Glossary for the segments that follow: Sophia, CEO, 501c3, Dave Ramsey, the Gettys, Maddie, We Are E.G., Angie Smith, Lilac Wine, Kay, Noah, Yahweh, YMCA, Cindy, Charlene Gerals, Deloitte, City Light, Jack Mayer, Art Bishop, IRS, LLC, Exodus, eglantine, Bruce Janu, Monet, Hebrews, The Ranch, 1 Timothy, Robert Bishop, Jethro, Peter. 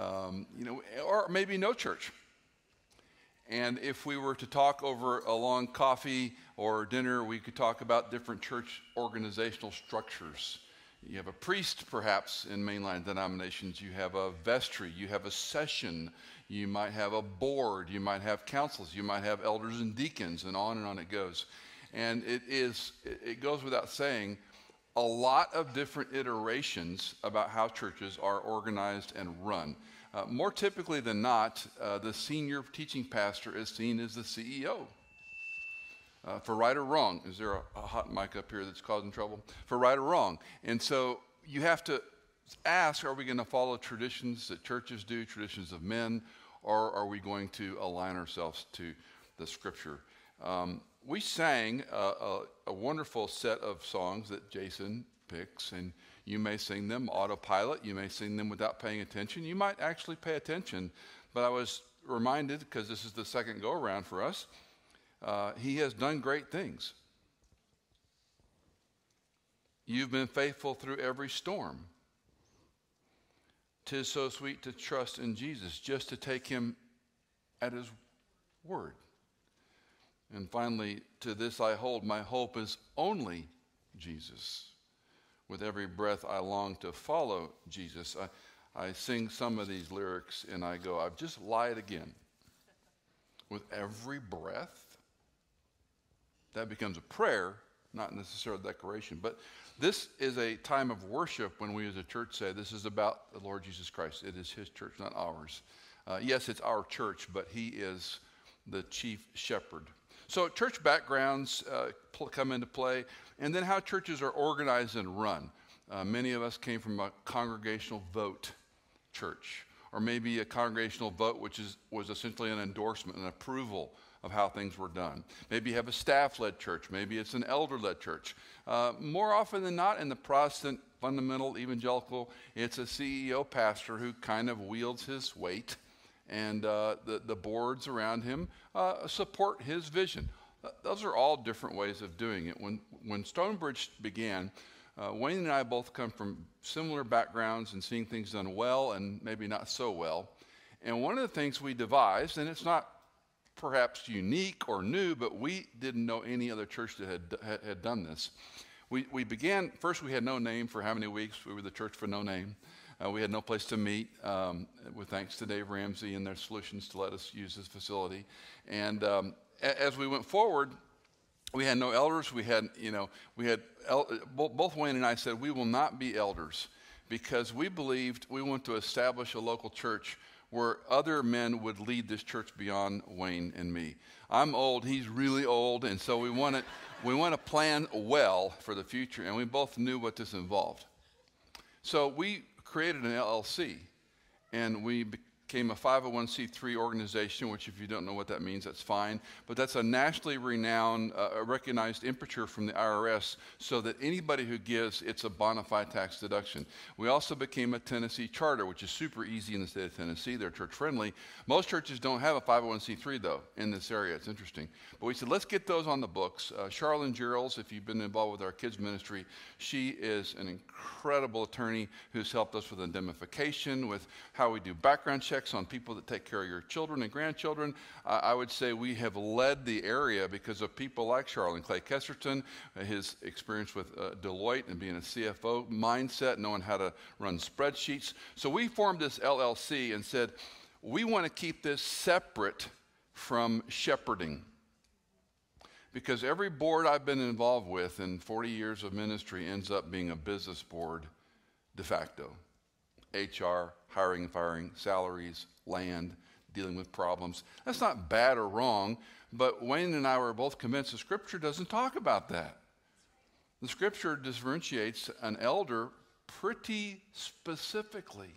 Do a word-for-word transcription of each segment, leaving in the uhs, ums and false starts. um, you know, or maybe no church. And if we were to talk over a long coffee or dinner, we could talk about different church organizational structures. You have a priest, perhaps, in mainline denominations. You have a vestry. You have a session. You might have a board. You might have councils. You might have elders and deacons, and on and on it goes. And it is, it goes without saying, a lot of different iterations about how churches are organized and run. Uh, more typically than not, uh, the senior teaching pastor is seen as the C E O. Uh, for right or wrong. Is there a, a hot mic up here that's causing trouble? For right or wrong. And so you have to ask, are we going to follow traditions that churches do, traditions of men, or are we going to align ourselves to the Scripture? Um, we sang a, a, a wonderful set of songs that Jason picks, and you may sing them autopilot. You may sing them without paying attention. You might actually pay attention, but I was reminded, because this is the second go-around for us, Uh, he has done great things. You've been faithful through every storm. 'Tis so sweet to trust in Jesus, just to take him at his word. And finally, to this I hold, my hope is only Jesus. With every breath I long to follow Jesus. I, I sing some of these lyrics and I go, I've just lied again. With every breath. That becomes a prayer, not necessarily a declaration. But this is a time of worship when we as a church say this is about the Lord Jesus Christ. It is his church, not ours. Uh, yes, it's our church, but he is the chief shepherd. So church backgrounds uh, come into play, and then how churches are organized and run. Uh, many of us came from a congregational vote church, or maybe a congregational vote which is, was essentially an endorsement, an approval of how things were done. Maybe you have a staff-led church. Maybe it's an elder-led church. Uh, more often than not, in the Protestant, fundamental, evangelical, it's a C E O pastor who kind of wields his weight, and uh, the, the boards around him uh, support his vision. Those are all different ways of doing it. When, when Stonebridge began, uh, Wayne and I both come from similar backgrounds and seeing things done well and maybe not so well. And one of the things we devised, and it's not perhaps unique or new, but we didn't know any other church that had had done this. We we began, first we had no name for how many weeks. We were the church for no name. Uh, we had no place to meet, um, with thanks to Dave Ramsey and their solutions to let us use this facility. And um, a- as we went forward, we had no elders. We had, you know, we had, el- both Wayne and I said, we will not be elders, because we believed we want to establish a local church where other men would lead this church beyond Wayne and me. I'm old, he's really old, and so we want to we want to plan well for the future, and we both knew what this involved. So we created an L L C, and we became a five oh one c three organization, which if you don't know what that means, that's fine, but that's a nationally renowned, uh, recognized imprimatur from the I R S, so that anybody who gives, it's a bona fide tax deduction. We also became a Tennessee charter, which is super easy in the state of Tennessee. They're church friendly. Most churches don't have a five oh one c three, though, in this area. It's interesting. But we said, let's get those on the books. Uh, Charlene Gerals, if you've been involved with our kids ministry, she is an incredible attorney who's helped us with indemnification, with how we do background checks on people that take care of your children and grandchildren. Uh, I would say we have led the area because of people like Charlene. Clay Kesserton, uh, his experience with uh, Deloitte and being a C F O mindset, knowing how to run spreadsheets. So we formed this L L C and said, we want to keep this separate from shepherding. Because every board I've been involved with in forty years of ministry ends up being a business board de facto. H R, hiring and firing, salaries, land, dealing with problems. That's not bad or wrong, but Wayne and I were both convinced the Scripture doesn't talk about that. The Scripture differentiates an elder pretty specifically.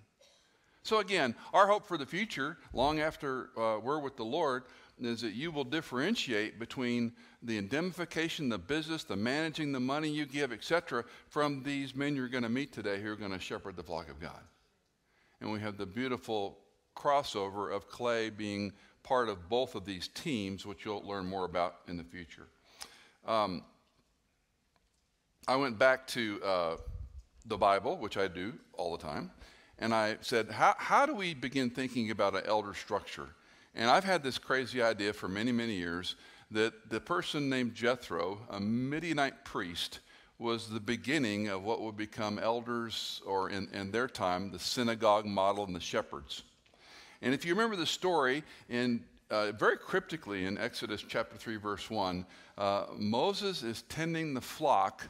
So again, our hope for the future, long after uh, we're with the Lord, is that you will differentiate between the indemnification, the business, the managing, the money you give, et cetera, from these men you're going to meet today who are going to shepherd the flock of God. And we have the beautiful crossover of Clay being part of both of these teams, which you'll learn more about in the future. Um, I went back to uh, the Bible, which I do all the time, and I said, how, how do we begin thinking about an elder structure? And I've had this crazy idea for many, many years that the person named Jethro, a Midianite priest, was the beginning of what would become elders, or in, in their time, the synagogue model and the shepherds. And if you remember the story, in uh, very cryptically in Exodus chapter three, verse one, uh, Moses is tending the flock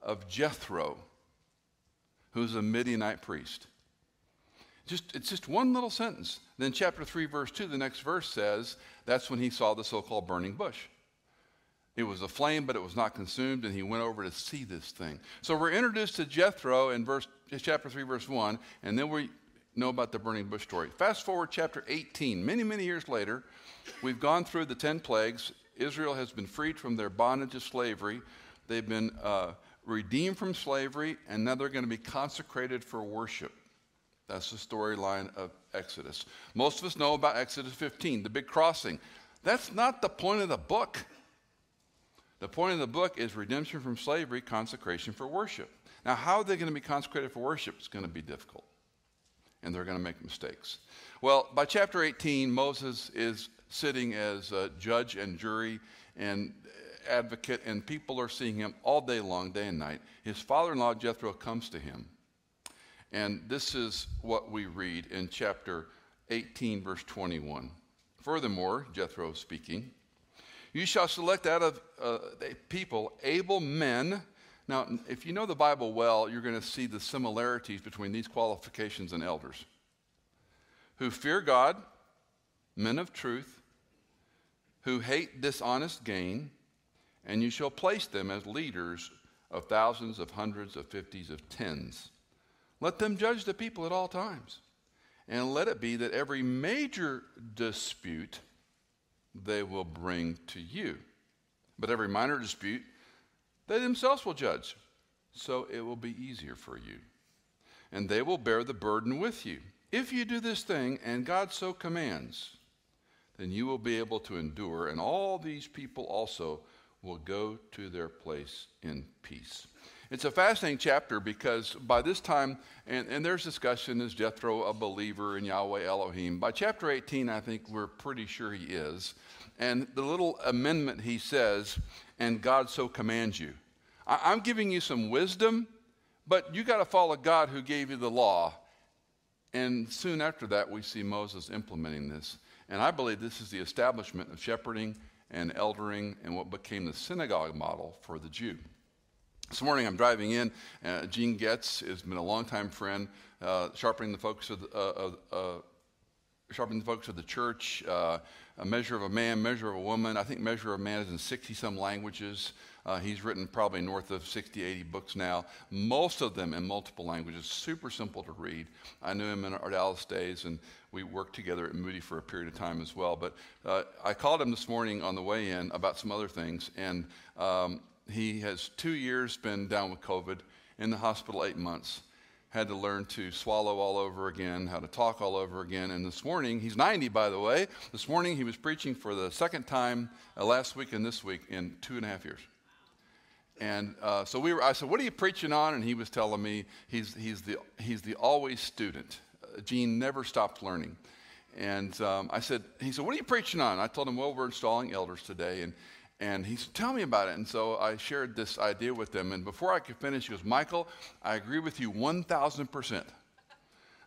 of Jethro, who's a Midianite priest. Just, it's just one little sentence. Then chapter three, verse two, the next verse says, that's when he saw the so-called burning bush. It was a flame, but it was not consumed, and he went over to see this thing. So we're introduced to Jethro in verse, chapter three, verse one, and then we know about the burning bush story. Fast forward chapter eighteen. Many, many years later, we've gone through the ten plagues. Israel has been freed from their bondage of slavery. They've been uh, redeemed from slavery, and now they're going to be consecrated for worship. That's the storyline of Exodus. Most of us know about Exodus fifteen, the big crossing. That's not the point of the book. The point of the book is redemption from slavery, consecration for worship. Now, how are they going to be consecrated for worship? It's going to be difficult, and they're going to make mistakes. Well, by chapter eighteen, Moses is sitting as a judge and jury and advocate, and people are seeing him all day long, day and night. His father-in-law, Jethro, comes to him. And this is what we read in chapter eighteen, verse twenty-one. Furthermore, Jethro speaking, you shall select out of uh, the people able men. Now, if you know the Bible well, you're going to see the similarities between these qualifications and elders. Who fear God, men of truth, who hate dishonest gain, and you shall place them as leaders of thousands, of hundreds, of fifties, of tens. Let them judge the people at all times, and let it be that every major dispute they will bring to you, but every minor dispute they themselves will judge, so it will be easier for you, and they will bear the burden with you. If you do this thing, and God so commands, then you will be able to endure, and all these people also will go to their place in peace. It's a fascinating chapter because by this time, and, and there's discussion, is Jethro a believer in Yahweh Elohim? By chapter eighteen, I think we're pretty sure he is. And the little amendment he says, and God so commands you. I, I'm giving you some wisdom, but you got to follow God who gave you the law. And soon after that, we see Moses implementing this. And I believe this is the establishment of shepherding and eldering and what became the synagogue model for the Jew. This morning I'm driving in. Uh, Gene Getz has been a longtime friend, uh, sharpening the focus of the, uh, uh, uh, sharpening the focus of the church. Uh, a measure of a man, measure of a woman. I think measure of a man is in sixty some languages. Uh, he's written probably north of sixty, eighty books now. Most of them in multiple languages. Super simple to read. I knew him in our Dallas days, and we worked together at Moody for a period of time as well. But uh, I called him this morning on the way in about some other things, and. Um, He has two years been down with COVID, in the hospital eight months, had to learn to swallow all over again, how to talk all over again. And this morning, he's ninety, by the way. This morning, he was preaching for the second time uh, last week and this week in two and a half years. And uh, so we were. I said, "What are you preaching on?" And he was telling me he's he's the he's the always student. Uh, Gene never stopped learning. And um, I said, he said, "What are you preaching on?" I told him, "Well, we're installing elders today." And And he said, "Tell me about it." And so I shared this idea with him. And before I could finish, he goes, "Michael, I agree with you one thousand percent.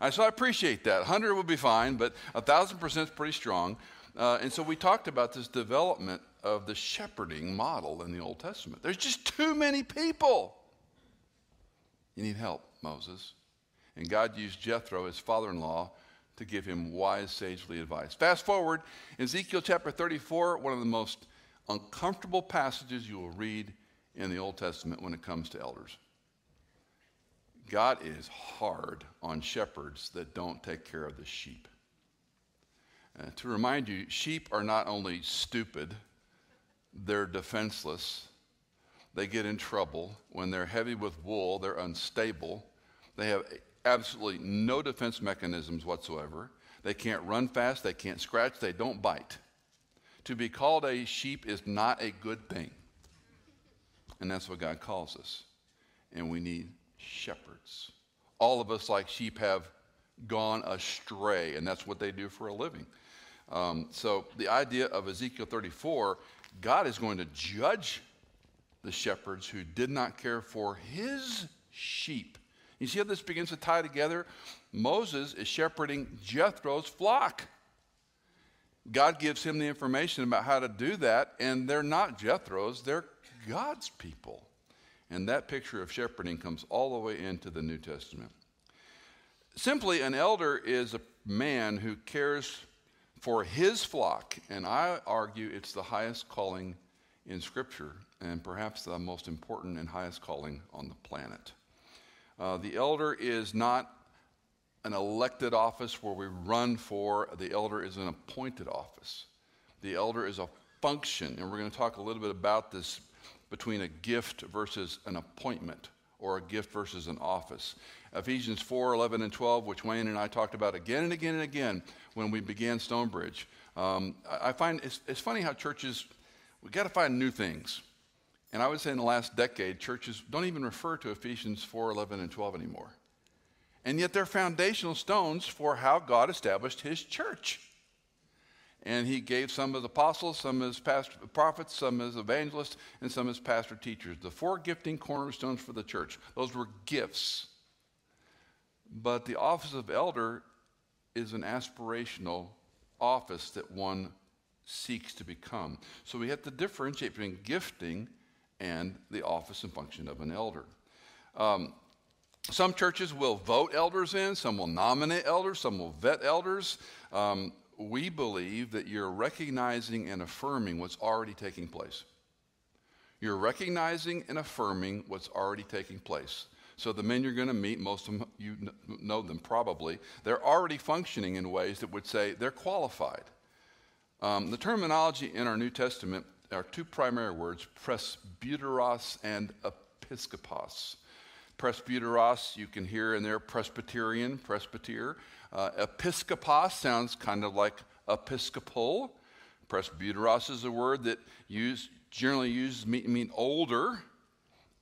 I said, "I appreciate that. one hundred would be fine, but one thousand percent is pretty strong. Uh, and so we talked about this development of the shepherding model in the Old Testament. There's just too many people. You need help, Moses. And God used Jethro, his father-in-law, to give him wise, sagely advice. Fast forward, Ezekiel chapter thirty-four, one of the most uncomfortable passages you will read in the Old Testament when it comes to elders. God is hard on shepherds that don't take care of the sheep. Uh, to remind you, sheep are not only stupid, they're defenseless. They get in trouble. When they're heavy with wool, they're unstable. They have absolutely no defense mechanisms whatsoever. They can't run fast. They can't scratch. They don't bite. To be called a sheep is not a good thing. And that's what God calls us. And we need shepherds. All of us, like sheep, have gone astray, and that's what they do for a living. Um, so the idea of Ezekiel thirty-four, God is going to judge the shepherds who did not care for his sheep. You see how this begins to tie together? Moses is shepherding Jethro's flock. God gives him the information about how to do that, and they're not Jethro's, they're God's people. And that picture of shepherding comes all the way into the New Testament. Simply, an elder is a man who cares for his flock, and I argue it's the highest calling in Scripture, and perhaps the most important and highest calling on the planet. Uh, the elder is not an elected office where we run for. The elder is an appointed office. The elder is a function, and we're going to talk a little bit about this between a gift versus an appointment, or a gift versus an office. Ephesians four, eleven, and twelve, which Wayne and I talked about again and again and again when we began Stonebridge. Um, I find it's, it's funny how churches, we've got to find new things. And I would say in the last decade, churches don't even refer to Ephesians four, eleven, and twelve anymore. And yet they're foundational stones for how God established his church. And he gave some as apostles, some as past prophets, some as evangelists, and some as pastor teachers. The four gifting cornerstones for the church. Those were gifts. But the office of elder is an aspirational office that one seeks to become. So we have to differentiate between gifting and the office and function of an elder. Um, some churches will vote elders in, some will nominate elders, some will vet elders. Um, We believe that you're recognizing and affirming what's already taking place. You're recognizing and affirming what's already taking place. So the men you're going to meet, most of them, you know them probably, they're already functioning in ways that would say they're qualified. Um, the terminology in our New Testament are two primary words, presbyteros and episkopos. Presbyteros, you can hear in there, Presbyterian, presbyter. Uh, episkopos sounds kind of like episcopal. Presbyteros is a word that used, generally used mean, mean older,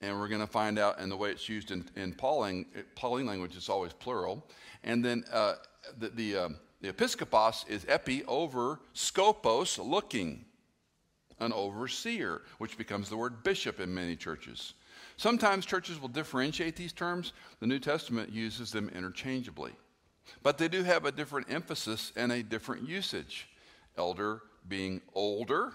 and we're going to find out in the way it's used in, in Pauline, Pauline language, it's always plural. And then uh, the, the, um, the episkopos is epi over scopos, looking, an overseer, which becomes the word bishop in many churches. Sometimes churches will differentiate these terms. The New Testament uses them interchangeably. But they do have a different emphasis and a different usage. Elder being older,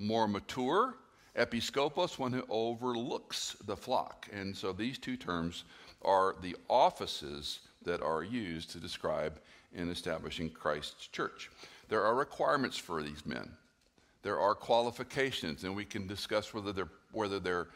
more mature, episkopos, one who overlooks the flock. And so these two terms are the offices that are used to describe in establishing Christ's church. There are requirements for these men. There are qualifications, and we can discuss whether they're, whether they're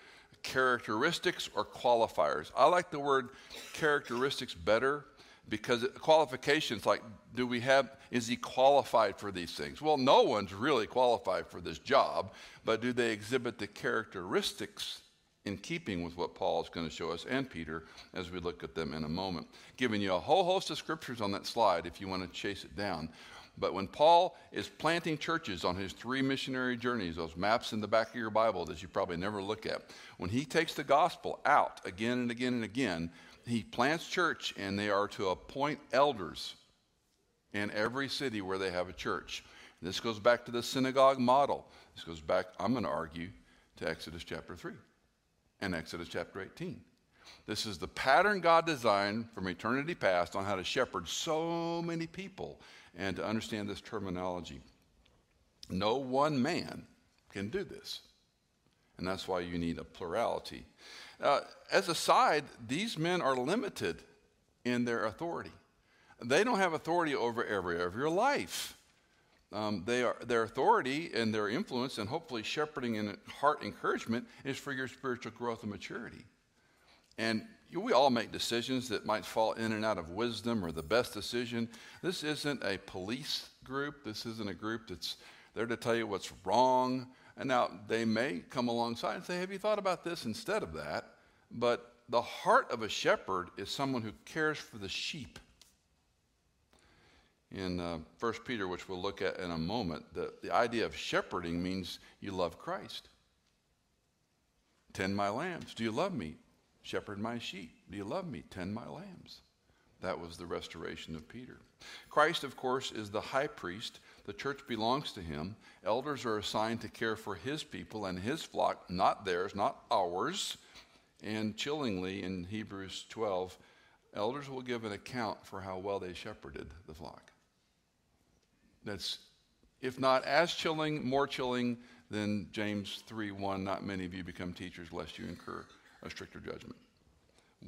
characteristics or qualifiers. I like the word characteristics better, because qualifications, like, do we have, is he qualified for these things? Well, no one's really qualified for this job, but do they exhibit the characteristics in keeping with what Paul is going to show us, and Peter, as we look at them in a moment? Giving you a whole host of scriptures on that slide if you want to chase it down. But when Paul is planting churches on his three missionary journeys, those maps in the back of your Bible that you probably never look at, when he takes the gospel out again and again and again, he plants church, and they are to appoint elders in every city where they have a church. This goes back to the synagogue model. This goes back, I'm going to argue, to Exodus chapter three and Exodus chapter eighteen. This is the pattern God designed from eternity past on how to shepherd so many people and to understand this terminology. No one man can do this, and that's why you need a plurality. Uh, as a side, these men are limited in their authority. They don't have authority over every area of your life. Um, they are, their authority and their influence and hopefully shepherding and heart encouragement is for your spiritual growth and maturity. And you, we all make decisions that might fall in and out of wisdom or the best decision. This isn't a police group. This isn't a group that's there to tell you what's wrong. And now they may come alongside and say, have you thought about this instead of that? But the heart of a shepherd is someone who cares for the sheep. In uh, First Peter, which we'll look at in a moment, the, the idea of shepherding means you love Christ. Tend my lambs. Do you love me? Shepherd my sheep. Do you love me? Tend my lambs. That was the restoration of Peter. Christ, of course, is the high priest. The church belongs to him. Elders are assigned to care for his people and his flock, not theirs, not ours. And chillingly, in Hebrews twelve, elders will give an account for how well they shepherded the flock. That's, if not as chilling, more chilling than James three one, not many of you become teachers lest you incur a stricter judgment.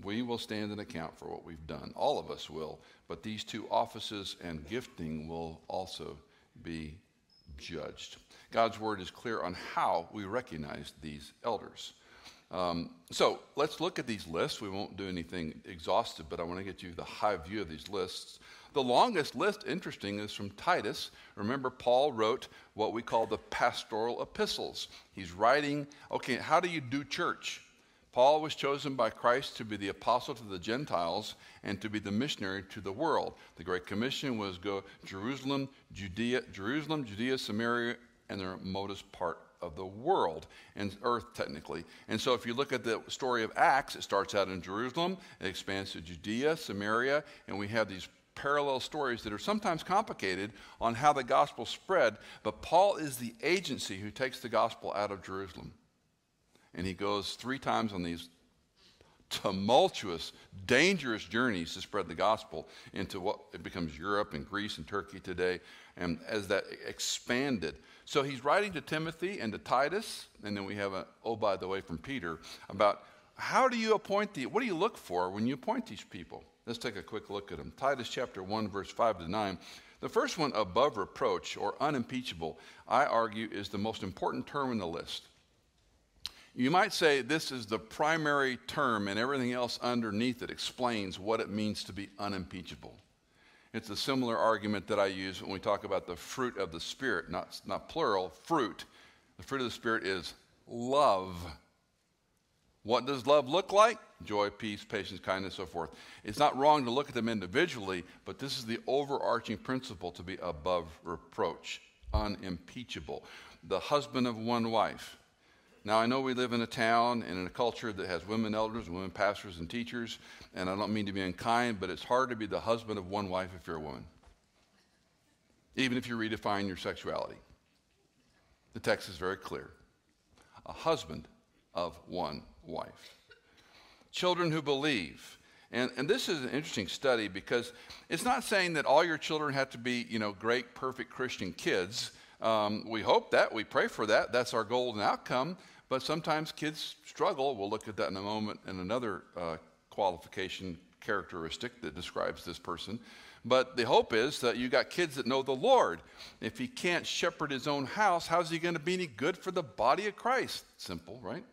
We will stand an account for what we've done. All of us will, but these two offices and gifting will also be judged. God's word is clear on how we recognize these elders. Um, so let's look at these lists. We won't do anything exhaustive, but I want to get you the high view of these lists. The longest list, interesting, is from Titus. Remember, Paul wrote what we call the pastoral epistles. He's writing, okay, how do you do church? Paul was chosen by Christ to be the apostle to the Gentiles and to be the missionary to the world. The Great Commission was go Jerusalem, Judea, Jerusalem, Judea, Samaria, and the remotest part of the world, and earth technically. And so if you look at the story of Acts, it starts out in Jerusalem, it expands to Judea, Samaria, and we have these parallel stories that are sometimes complicated on how the gospel spread, but Paul is the agency who takes the gospel out of Jerusalem. And he goes three times on these tumultuous, dangerous journeys to spread the gospel into what it becomes Europe and Greece and Turkey today, and as that expanded. So he's writing to Timothy and to Titus, and then we have a, oh, by the way, from Peter, about how do you appoint the, what do you look for when you appoint these people? Let's take a quick look at them. Titus chapter one, verse five to nine. The first one, above reproach or unimpeachable, I argue is the most important term in the list. You might say this is the primary term, and everything else underneath it explains what it means to be unimpeachable. It's a similar argument that I use when we talk about the fruit of the Spirit, not, not plural, fruit. The fruit of the Spirit is love. What does love look like? Joy, peace, patience, kindness, so forth. It's not wrong to look at them individually, but this is the overarching principle to be above reproach, unimpeachable. The husband of one wife. Now, I know we live in a town and in a culture that has women elders, women pastors and teachers, and I don't mean to be unkind, but it's hard to be the husband of one wife if you're a woman, even if you redefine your sexuality. The text is very clear. A husband of one wife. Children who believe. And, and this is an interesting study because it's not saying that all your children have to be, you know, great, perfect Christian kids. Um, we hope that. We pray for that. That's our goal and outcome. But sometimes kids struggle. We'll look at that in a moment in another uh, qualification characteristic that describes this person. But the hope is that you got kids that know the Lord. If he can't shepherd his own house, how's he going to be any good for the body of Christ? Simple, right?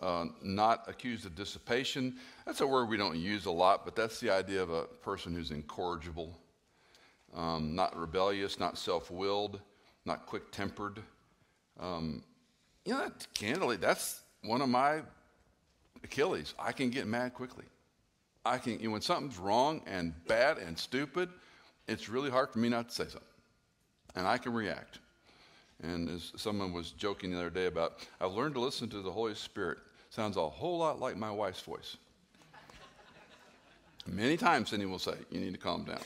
Uh, not accused of dissipation. That's a word we don't use a lot, but that's the idea of a person who's incorrigible, um, not rebellious, not self-willed, not quick-tempered. Um, you know, that, candidly, that's one of my Achilles. I can get mad quickly. I can, you know, when something's wrong and bad and stupid, it's really hard for me not to say something, and I can react. And as someone was joking the other day about, I've learned to listen to the Holy Spirit. Sounds a whole lot like my wife's voice. Many times Cindy will say, you need to calm down.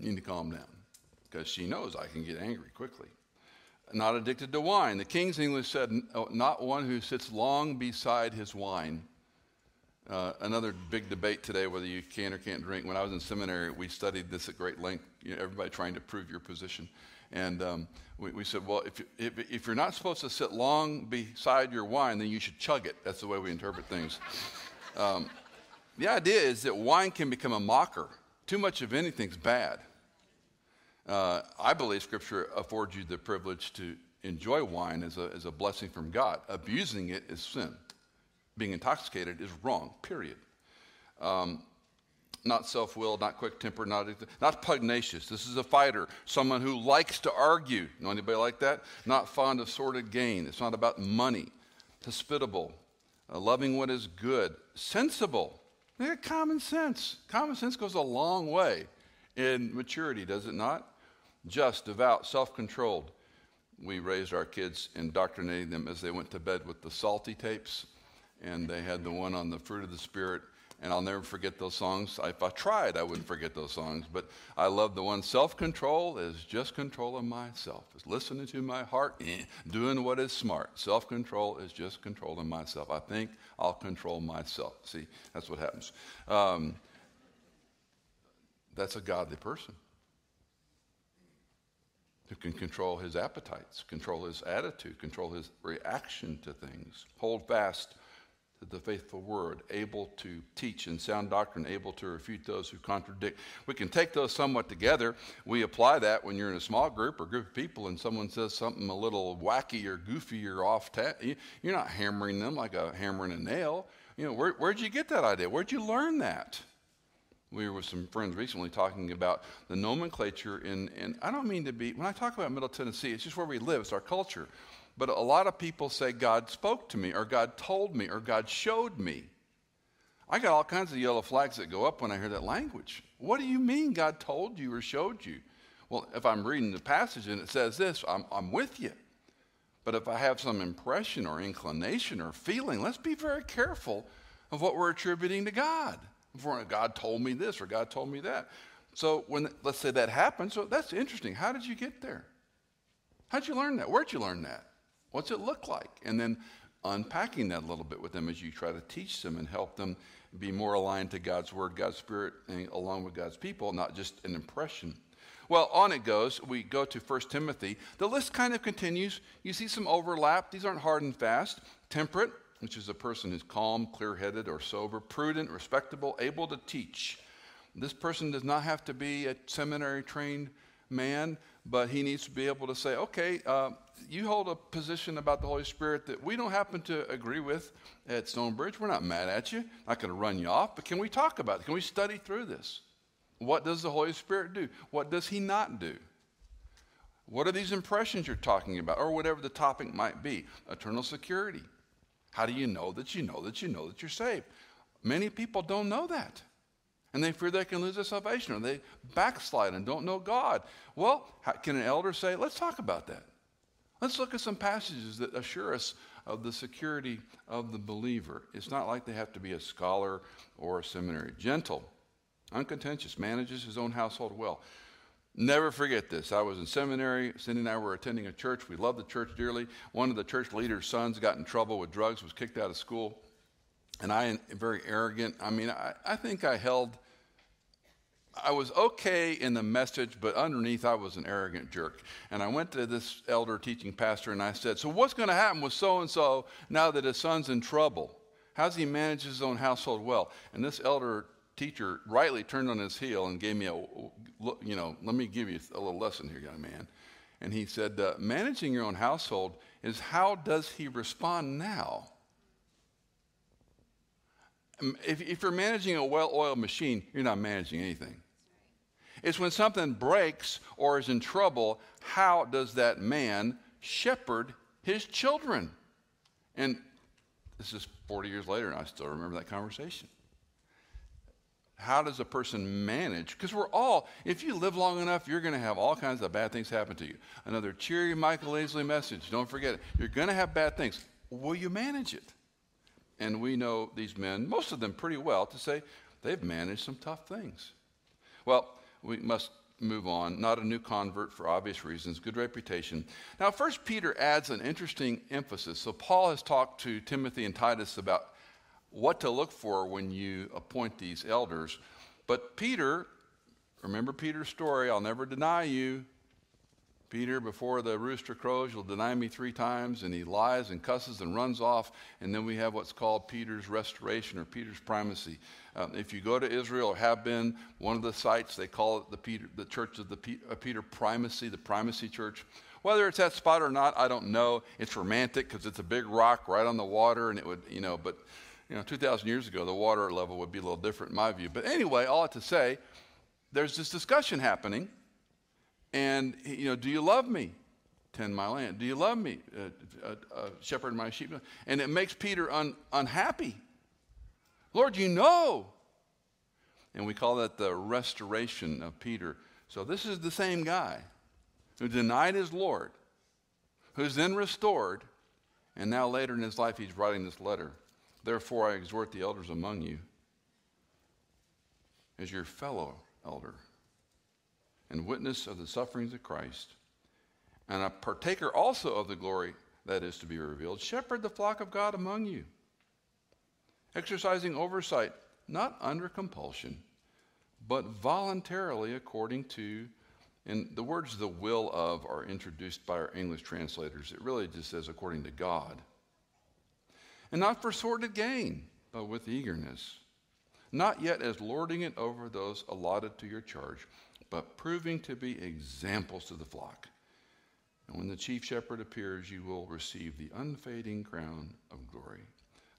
You need to calm down. Because she knows I can get angry quickly. Not addicted to wine. The King's English said, not one who sits long beside his wine. Uh, another big debate today, whether you can or can't drink. When I was in seminary, we studied this at great length. You know, everybody trying to prove your position. And um, we, we said, well, if, you, if, if you're not supposed to sit long beside your wine, then you should chug it. That's the way we interpret things. Um, the idea is that wine can become a mocker. Too much of anything's bad. Uh, I believe Scripture affords you the privilege to enjoy wine as a, as a blessing from God. Abusing it is sin. Being intoxicated is wrong, period. Um, Not self-willed, not quick-tempered, not, not pugnacious. This is a fighter, someone who likes to argue. Know anybody like that? Not fond of sordid gain. It's not about money. Hospitable, uh, loving what is good. Sensible. Yeah, common sense. Common sense goes a long way in maturity, does it not? Just, devout, self-controlled. We raised our kids, indoctrinating them as they went to bed with the salty tapes, and they had the one on the fruit of the Spirit. and I'll never forget those songs. If I tried, I wouldn't forget those songs, but I love the one. Self-control is just controlling myself. It's listening to my heart, eh, doing what is smart. Self-control is just controlling myself. I think I'll control myself. See, that's what happens. Um, that's a godly person who can control his appetites, control his attitude, control his reaction to things, hold fast the faithful word, able to teach in sound doctrine, able to refute those who contradict. We can take those somewhat together. We apply that when you're in a small group or group of people and someone says something a little wacky or goofy or off ta- you're not hammering them like a hammering a nail. You know, where, where'd you get that idea? Where'd you learn that? We were with some friends recently talking about the nomenclature in, and I don't mean to be, when I talk about Middle Tennessee, it's just where we live, it's our culture. But a lot of people say, God spoke to me, or God told me, or God showed me. I got all kinds of yellow flags that go up when I hear that language. What do you mean God told you or showed you? Well, if I'm reading the passage and it says this, I'm, I'm with you. But if I have some impression or inclination or feeling, let's be very careful of what we're attributing to God. Before God told me this or God told me that. So when let's say that happens, so that's interesting. How did you get there? How'd you learn that? Where'd you learn that? What's it look like? And then unpacking that a little bit with them as you try to teach them and help them be more aligned to God's word, God's spirit, and along with God's people, not just an impression. Well, on it goes. We go to First Timothy. The list kind of continues. You see some overlap. These aren't hard and fast. Temperate, which is a person who's calm, clear-headed, or sober, prudent, respectable, able to teach. This person does not have to be a seminary-trained man, but he needs to be able to say, okay, uh, you hold a position about the Holy Spirit that we don't happen to agree with at Stonebridge. We're not mad at you. Not going to run you off, but can we talk about it? Can we study through this? What does the Holy Spirit do? What does he not do? What are these impressions you're talking about? Or whatever the topic might be. Eternal security. How do you know that you know that you know that you're saved? Many people don't know that. And they fear they can lose their salvation, or they backslide and don't know God. Well, how, can an elder say, let's talk about that. Let's look at some passages that assure us of the security of the believer. It's not like they have to be a scholar or a seminary. Gentle, uncontentious, manages his own household well. Never forget this. I was in seminary. Cindy and I were attending a church. We loved the church dearly. One of the church leader's sons got in trouble with drugs, was kicked out of school. And I, very arrogant, I mean, I, I think I held, I was okay in the message, but underneath I was an arrogant jerk. And I went to this elder teaching pastor and I said, so what's going to happen with so-and-so now that his son's in trouble? How does he manage his own household well? And this elder teacher rightly turned on his heel and gave me a, you know, let me give you a little lesson here, young man. And he said, uh, managing your own household is how does he respond now? If, if you're managing a well-oiled machine, you're not managing anything. It's when something breaks or is in trouble, how does that man shepherd his children? And this is forty years later, and I still remember that conversation. How does a person manage? Because we're all, if you live long enough, you're going to have all kinds of bad things happen to you. Another cheery Michael Easley message, don't forget it. You're going to have bad things. Will you manage it? And we know these men, most of them pretty well, to say they've managed some tough things. Well, we must move on. Not a new convert for obvious reasons. Good reputation. Now, First Peter adds an interesting emphasis. So Paul has talked to Timothy and Titus about what to look for when you appoint these elders. But Peter, remember Peter's story, I'll never deny you. Peter, before the rooster crows, you'll deny me three times, and he lies and cusses and runs off, and then we have what's called Peter's restoration or Peter's primacy. Um, if you go to Israel or have been, one of the sites, they call it the Peter, the Church of the Pe- uh, Peter Primacy, the Primacy Church. Whether it's that spot or not, I don't know. It's romantic because it's a big rock right on the water, and it would, you know, but, you know, two thousand years ago, the water level would be a little different in my view. But anyway, all I have to say, there's this discussion happening. And, you know, do you love me? Tend my land. Do you love me? Uh, uh, uh, shepherd my sheep. And it makes Peter un- unhappy. Lord, you know. And we call that the restoration of Peter. So this is the same guy who denied his Lord, who's then restored, and now later in his life he's writing this letter. Therefore I exhort the elders among you as your fellow elder and witness of the sufferings of Christ, and a partaker also of the glory that is to be revealed, shepherd the flock of God among you, exercising oversight, not under compulsion, but voluntarily according to, and the words "the will of" are introduced by our English translators. It really just says according to God. And not for sordid gain, but with eagerness, not yet as lording it over those allotted to your charge, but proving to be examples to the flock. And when the chief shepherd appears, you will receive the unfading crown of glory.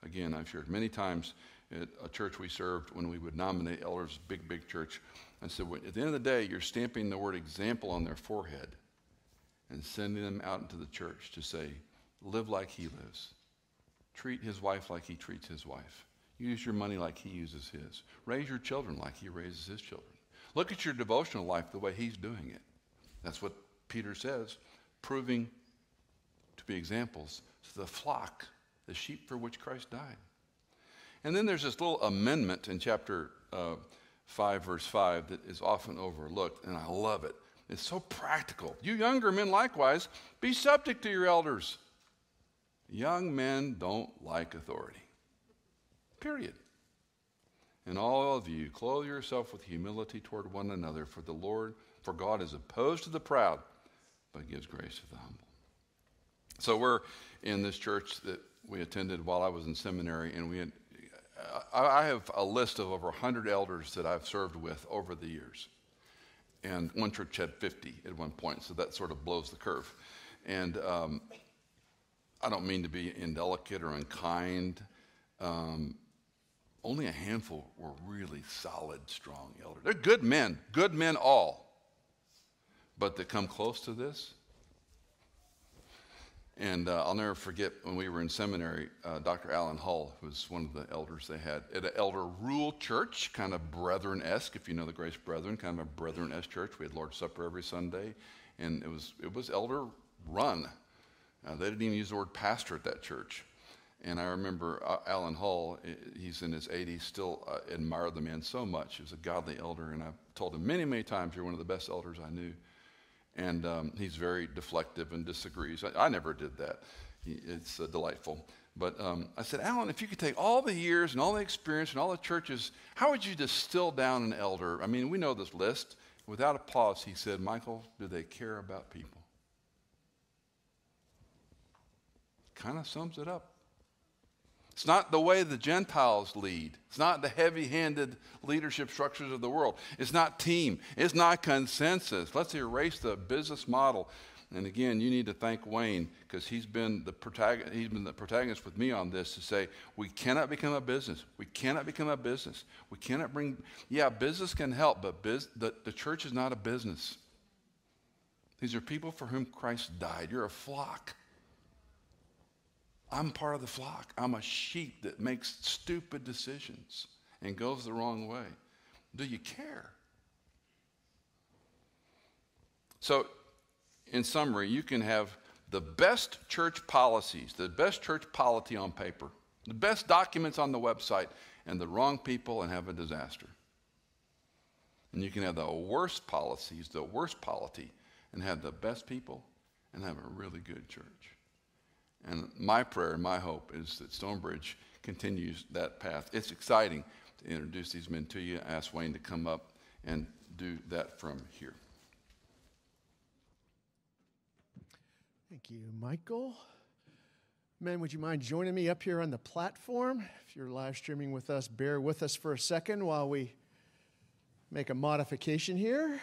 Again, I've shared many times at a church we served when we would nominate elders, big, big church. I said, well, at the end of the day, you're stamping the word "example" on their forehead and sending them out into the church to say, live like he lives. Treat his wife like he treats his wife. Use your money like he uses his. Raise your children like he raises his children. Look at your devotional life the way he's doing it. That's what Peter says, proving to be examples to the flock, the sheep for which Christ died. And then there's this little amendment in chapter uh, five, verse five, that is often overlooked, and I love it. It's so practical. You younger men, likewise, be subject to your elders. Young men don't like authority, period. And all of you, clothe yourself with humility toward one another, for the Lord, for God is opposed to the proud, but gives grace to the humble. So we're in this church that we attended while I was in seminary, and we had, I have a list of over one hundred elders that I've served with over the years. And one church had fifty at one point, so that sort of blows the curve. And um, I don't mean to be indelicate or unkind. Um, only a handful were really solid, strong elders. They're good men, good men all. But they come close to this. And uh, I'll never forget when we were in seminary, uh, Doctor Alan Hull, who was one of the elders they had, at an elder rule church, kind of Brethren-esque, if you know the Grace Brethren, kind of a Brethren-esque church. We had Lord's Supper every Sunday, and it was, it was elder-run. Uh, they didn't even use the word pastor at that church. And I remember uh, Alan Hull, he's in his eighties, still uh, admired the man so much. He was a godly elder, and I've told him many, many times, you're one of the best elders I knew. And um, he's very deflective and disagrees. I, I never did that. He, it's uh, delightful. But um, I said, Alan, if you could take all the years and all the experience and all the churches, how would you distill down an elder? I mean, we know this list. Without a pause, he said, Michael, do they care about people? Kind of sums it up. It's not the way the Gentiles lead. It's not the heavy-handed leadership structures of the world. It's not team. It's not consensus. Let's erase the business model. And again, you need to thank Wayne, because he's been the protagonist, he's been the protagonist with me on this, to say we cannot become a business. We cannot become a business. We cannot bring, yeah, business can help, but biz, the, the church is not a business. These are people for whom Christ died. You're a flock. I'm part of the flock. I'm a sheep that makes stupid decisions and goes the wrong way. Do you care? So, in summary, you can have the best church policies, the best church polity on paper, the best documents on the website, and the wrong people and have a disaster. And you can have the worst policies, the worst polity, and have the best people and have a really good church. And my prayer and my hope is that Stonebridge continues that path. It's exciting to introduce these men to you. I asked Wayne to come up and do that from here. Thank you, Michael. Men, would you mind joining me up here on the platform? If you're live streaming with us, bear with us for a second while we make a modification here.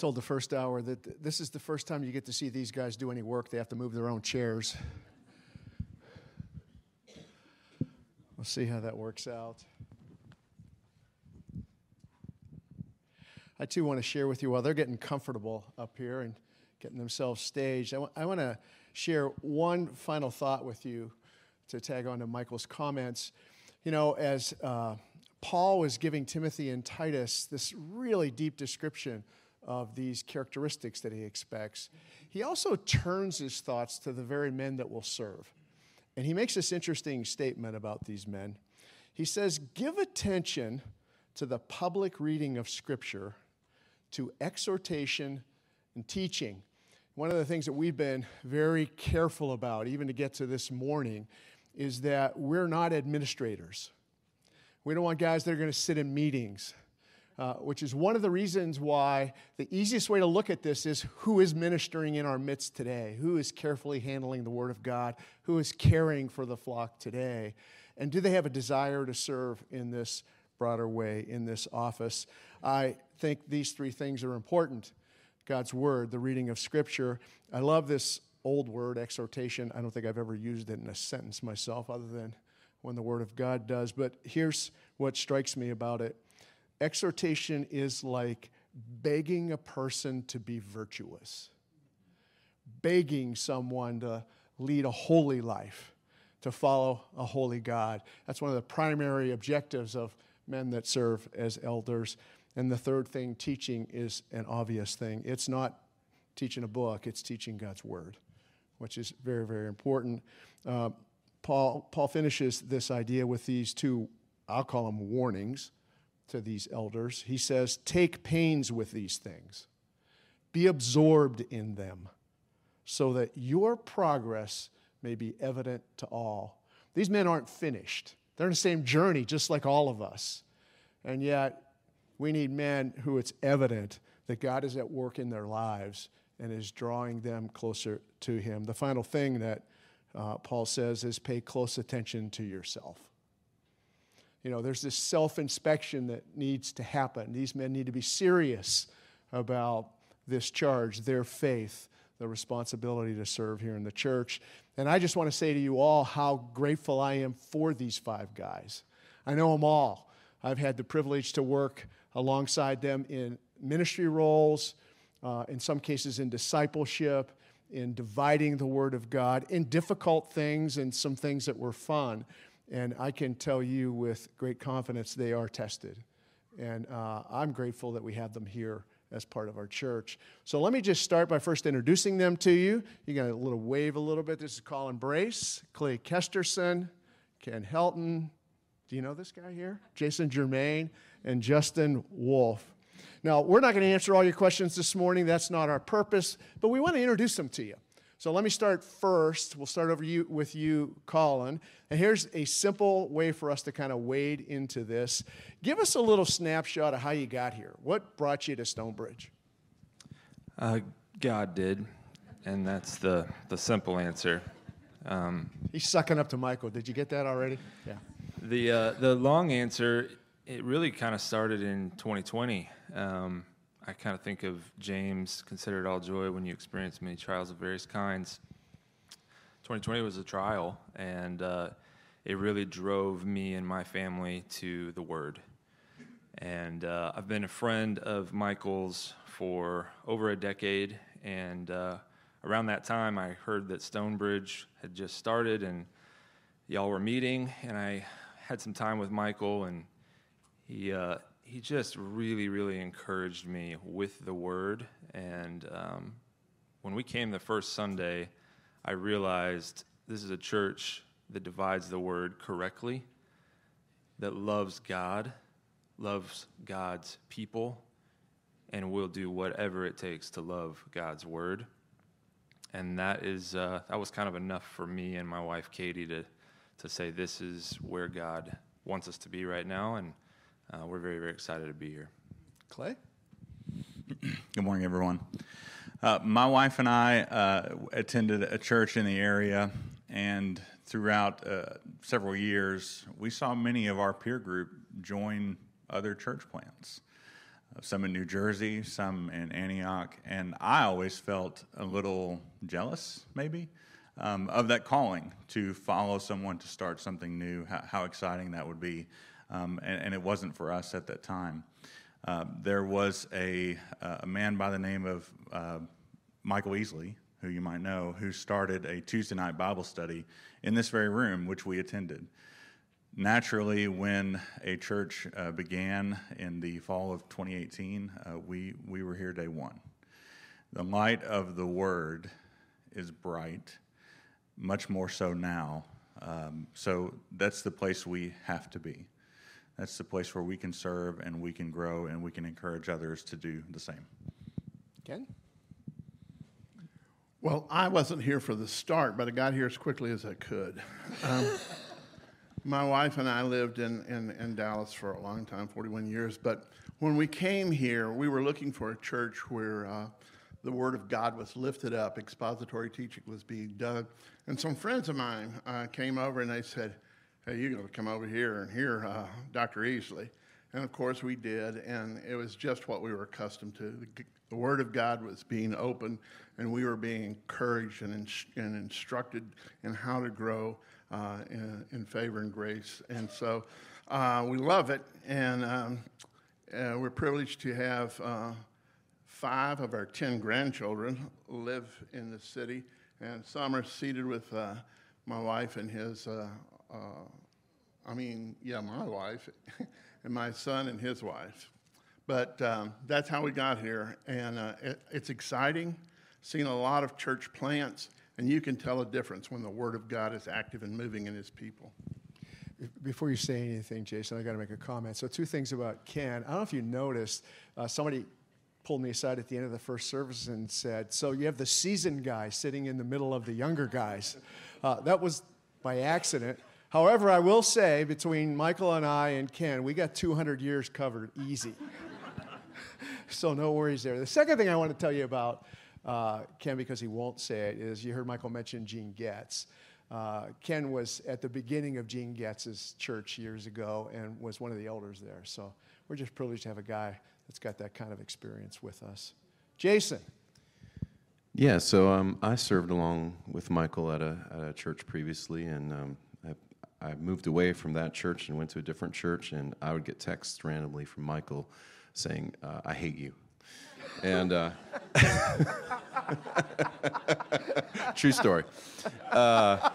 Told the first hour that th this is the first time you get to see these guys do any work. They have to move their own chairs. We'll see how that works out. I too want to share with you while they're getting comfortable up here and getting themselves staged. I, I want to share one final thought with you to tag on to Michael's comments. You know, as uh, Paul was giving Timothy and Titus this really deep description of these characteristics that he expects. He also turns his thoughts to the very men that will serve. And he makes this interesting statement about these men. He says, give attention to the public reading of Scripture, to exhortation and teaching. One of the things that we've been very careful about, even to get to this morning, is that we're not administrators. We don't want guys that are going to sit in meetings, uh, which is one of the reasons why the easiest way to look at this is who is ministering in our midst today, who is carefully handling the Word of God, who is caring for the flock today, and do they have a desire to serve in this broader way, in this office. I think these three things are important. God's Word, the reading of Scripture. I love this old word, exhortation. I don't think I've ever used it in a sentence myself other than when the Word of God does. But here's what strikes me about it. Exhortation is like begging a person to be virtuous, begging someone to lead a holy life, to follow a holy God. That's one of the primary objectives of men that serve as elders. And the third thing, teaching, is an obvious thing. It's not teaching a book, it's teaching God's Word, which is very, very important. Uh, Paul, Paul finishes this idea with these two, I'll call them warnings to these elders. He says, take pains with these things. Be absorbed in them so that your progress may be evident to all. These men aren't finished. They're in the same journey, just like all of us. And yet, we need men who it's evident that God is at work in their lives and is drawing them closer to Him. The final thing that Uh, Paul says, is pay close attention to yourself. You know, there's this self-inspection that needs to happen. These men need to be serious about this charge, their faith, the responsibility to serve here in the church. And I just want to say to you all how grateful I am for these five guys. I know them all. I've had the privilege to work alongside them in ministry roles, uh, in some cases in discipleship, in dividing the Word of God, in difficult things and some things that were fun. And I can tell you with great confidence they are tested. And uh, I'm grateful that we have them here as part of our church. So let me just start by first introducing them to you. You got a little wave a little bit. This is Colin Brace, Clay Kesserton, Ken Helton. Do you know this guy here? Jason Germain and Justin Wolfe. Now, we're not going to answer all your questions this morning. That's not our purpose, but we want to introduce them to you. So let me start first. We'll start over you, with you, Colin. And here's a simple way for us to kind of wade into this. Give us a little snapshot of how you got here. What brought you to Stonebridge? Uh, God did, and that's the, the simple answer. Um, He's sucking up to Michael. Did you get that already? Yeah. The, uh, the long answer, it really kind of started in twenty twenty. Um, I kind of think of James, consider it all joy when you experience many trials of various kinds. twenty twenty was a trial, and uh, it really drove me and my family to the Word. And uh, I've been a friend of Michael's for over a decade, and uh, around that time I heard that Stonebridge had just started, and y'all were meeting, and I had some time with Michael, and He uh, he just really, really encouraged me with the Word. And um, when we came the first Sunday, I realized this is a church that divides the Word correctly, that loves God, loves God's people, and will do whatever it takes to love God's Word. And that is uh, that was kind of enough for me and my wife, Katie, to, to say this is where God wants us to be right now, and Uh, we're very, very excited to be here. Clay? Good morning, everyone. Uh, my wife and I uh, attended a church in the area, and throughout uh, several years, we saw many of our peer group join other church plants, uh, some in New Jersey, some in Antioch, and I always felt a little jealous, maybe, um, of that calling to follow someone to start something new, how, how exciting that would be. Um, and, and it wasn't for us at that time. Uh, there was a, uh, a man by the name of uh, Michael Easley, who you might know, who started a Tuesday night Bible study in this very room, which we attended. Naturally, when a church uh, began in the fall of twenty eighteen, uh, we, we were here day one. The light of the Word is bright, much more so now. Um, so that's the place we have to be. That's the place where we can serve and we can grow and we can encourage others to do the same. Ken? Well, I wasn't here for the start, but I got here as quickly as I could. Um, My wife and I lived in, in, in Dallas for a long time, forty-one years, but when we came here, we were looking for a church where uh, the Word of God was lifted up, expository teaching was being done, and some friends of mine uh, came over and they said, hey, you're going to come over here and hear uh, Doctor Easley, and of course we did, and it was just what we were accustomed to. The, the Word of God was being opened, and we were being encouraged and, inst- and instructed in how to grow Uh, in, in favor and grace, and so uh, we love it, and um, uh, we're privileged to have uh, five of our ten grandchildren live in the city, and some are seated with uh, my wife and his, uh, uh, I mean, yeah, my wife, and my son and his wife, but um, that's how we got here, and uh, it, it's exciting, seeing a lot of church plants. And you can tell a difference when the Word of God is active and moving in His people. Before you say anything, Jason, I got to make a comment. So two things about Ken. I don't know if you noticed, uh, somebody pulled me aside at the end of the first service and said, so you have the seasoned guy sitting in the middle of the younger guys. Uh, that was by accident. However, I will say, between Michael and I and Ken, we got two hundred years covered easy. So no worries there. The second thing I want to tell you about Uh, Ken, because he won't say it, is you heard Michael mention Gene Getz. Uh, Ken was at the beginning of Gene Getz's church years ago and was one of the elders there. So we're just privileged to have a guy that's got that kind of experience with us. Jason. Yeah, so um, I served along with Michael at a, at a church previously, and um, I, I moved away from that church and went to a different church, and I would get texts randomly from Michael saying, uh, I hate you. And uh, true story. Uh,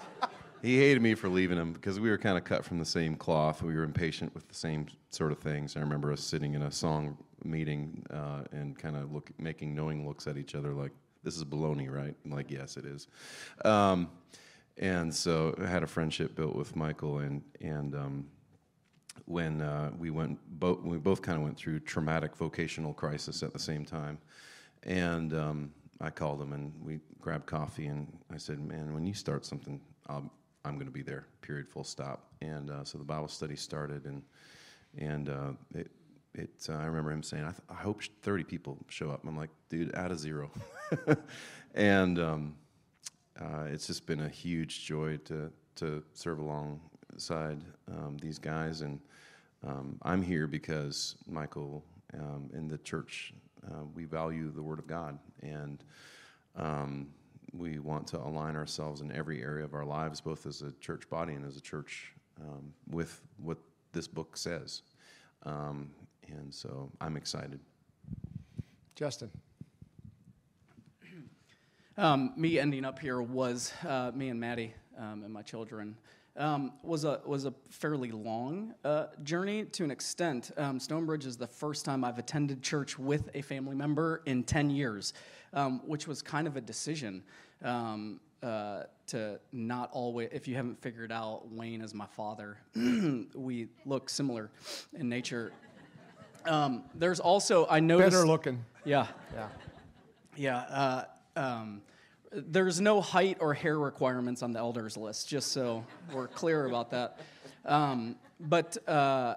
he hated me for leaving him because we were kind of cut from the same cloth. We were impatient with the same sort of things. I remember us sitting in a song meeting uh, and kind of look, making knowing looks at each other like, this is baloney, right? I'm like, yes, it is. Um, and so I had a friendship built with Michael, and and. Um, When uh, we went, bo- we both kind of went through traumatic vocational crisis at the same time, and um, I called him and we grabbed coffee and I said, "Man, when you start something, I'll, I'm going to be there. Period. Full stop." And uh, so the Bible study started, and and uh, it, it uh, I remember him saying, I, th- "I hope thirty people show up." And I'm like, "Dude, out of zero," and um, uh, it's just been a huge joy to to serve along. Side, um, these guys, and um, I'm here because Michael um, in the church, uh, we value the Word of God, and um, we want to align ourselves in every area of our lives, both as a church body and as a church, um, with what this book says. Um, and so I'm excited. Justin. Um, me ending up here was uh, me and Maddie um, and my children. Um, was a was a fairly long uh, journey to an extent. Um, Stonebridge is the first time I've attended church with a family member in ten years, um, which was kind of a decision um, uh, to not always, if you haven't figured out, Wayne is my father. We look similar in nature. Um, there's also, I noticed... Better looking. Yeah. Yeah. Yeah. Uh, um, There's no height or hair requirements on the elders list, just so we're clear about that. Um, but uh,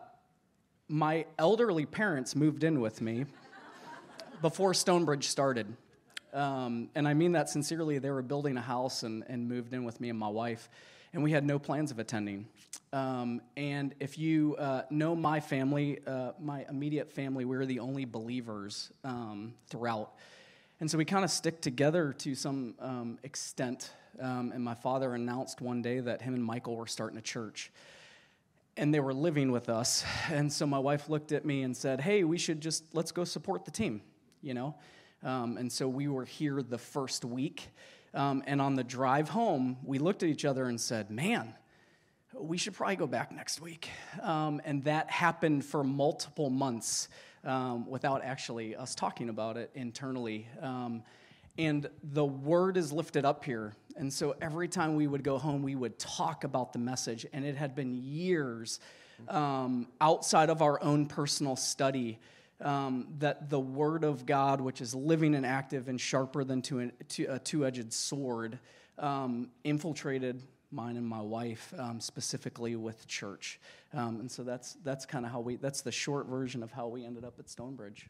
my elderly parents moved in with me before Stonebridge started. Um, and I mean that sincerely. They were building a house and, and moved in with me and my wife, and we had no plans of attending. Um, and if you uh, know my family, uh, my immediate family, we were the only believers um, throughout. And so we kind of stick together to some um, extent. Um, and my father announced one day that him and Michael were starting a church. And they were living with us. And so my wife looked at me and said, hey, we should just, let's go support the team, you know. Um, and so we were here the first week. Um, and on the drive home, we looked at each other and said, man, we should probably go back next week. Um, and that happened for multiple months um, without actually us talking about it internally. Um, and the word is lifted up here. And so every time we would go home, we would talk about the message. And it had been years um, outside of our own personal study um, that the word of God, which is living and active and sharper than to a two-edged sword, um, infiltrated mine and my wife, um, specifically with church. Um, and so that's that's kind of how we, that's the short version of how we ended up at Stonebridge.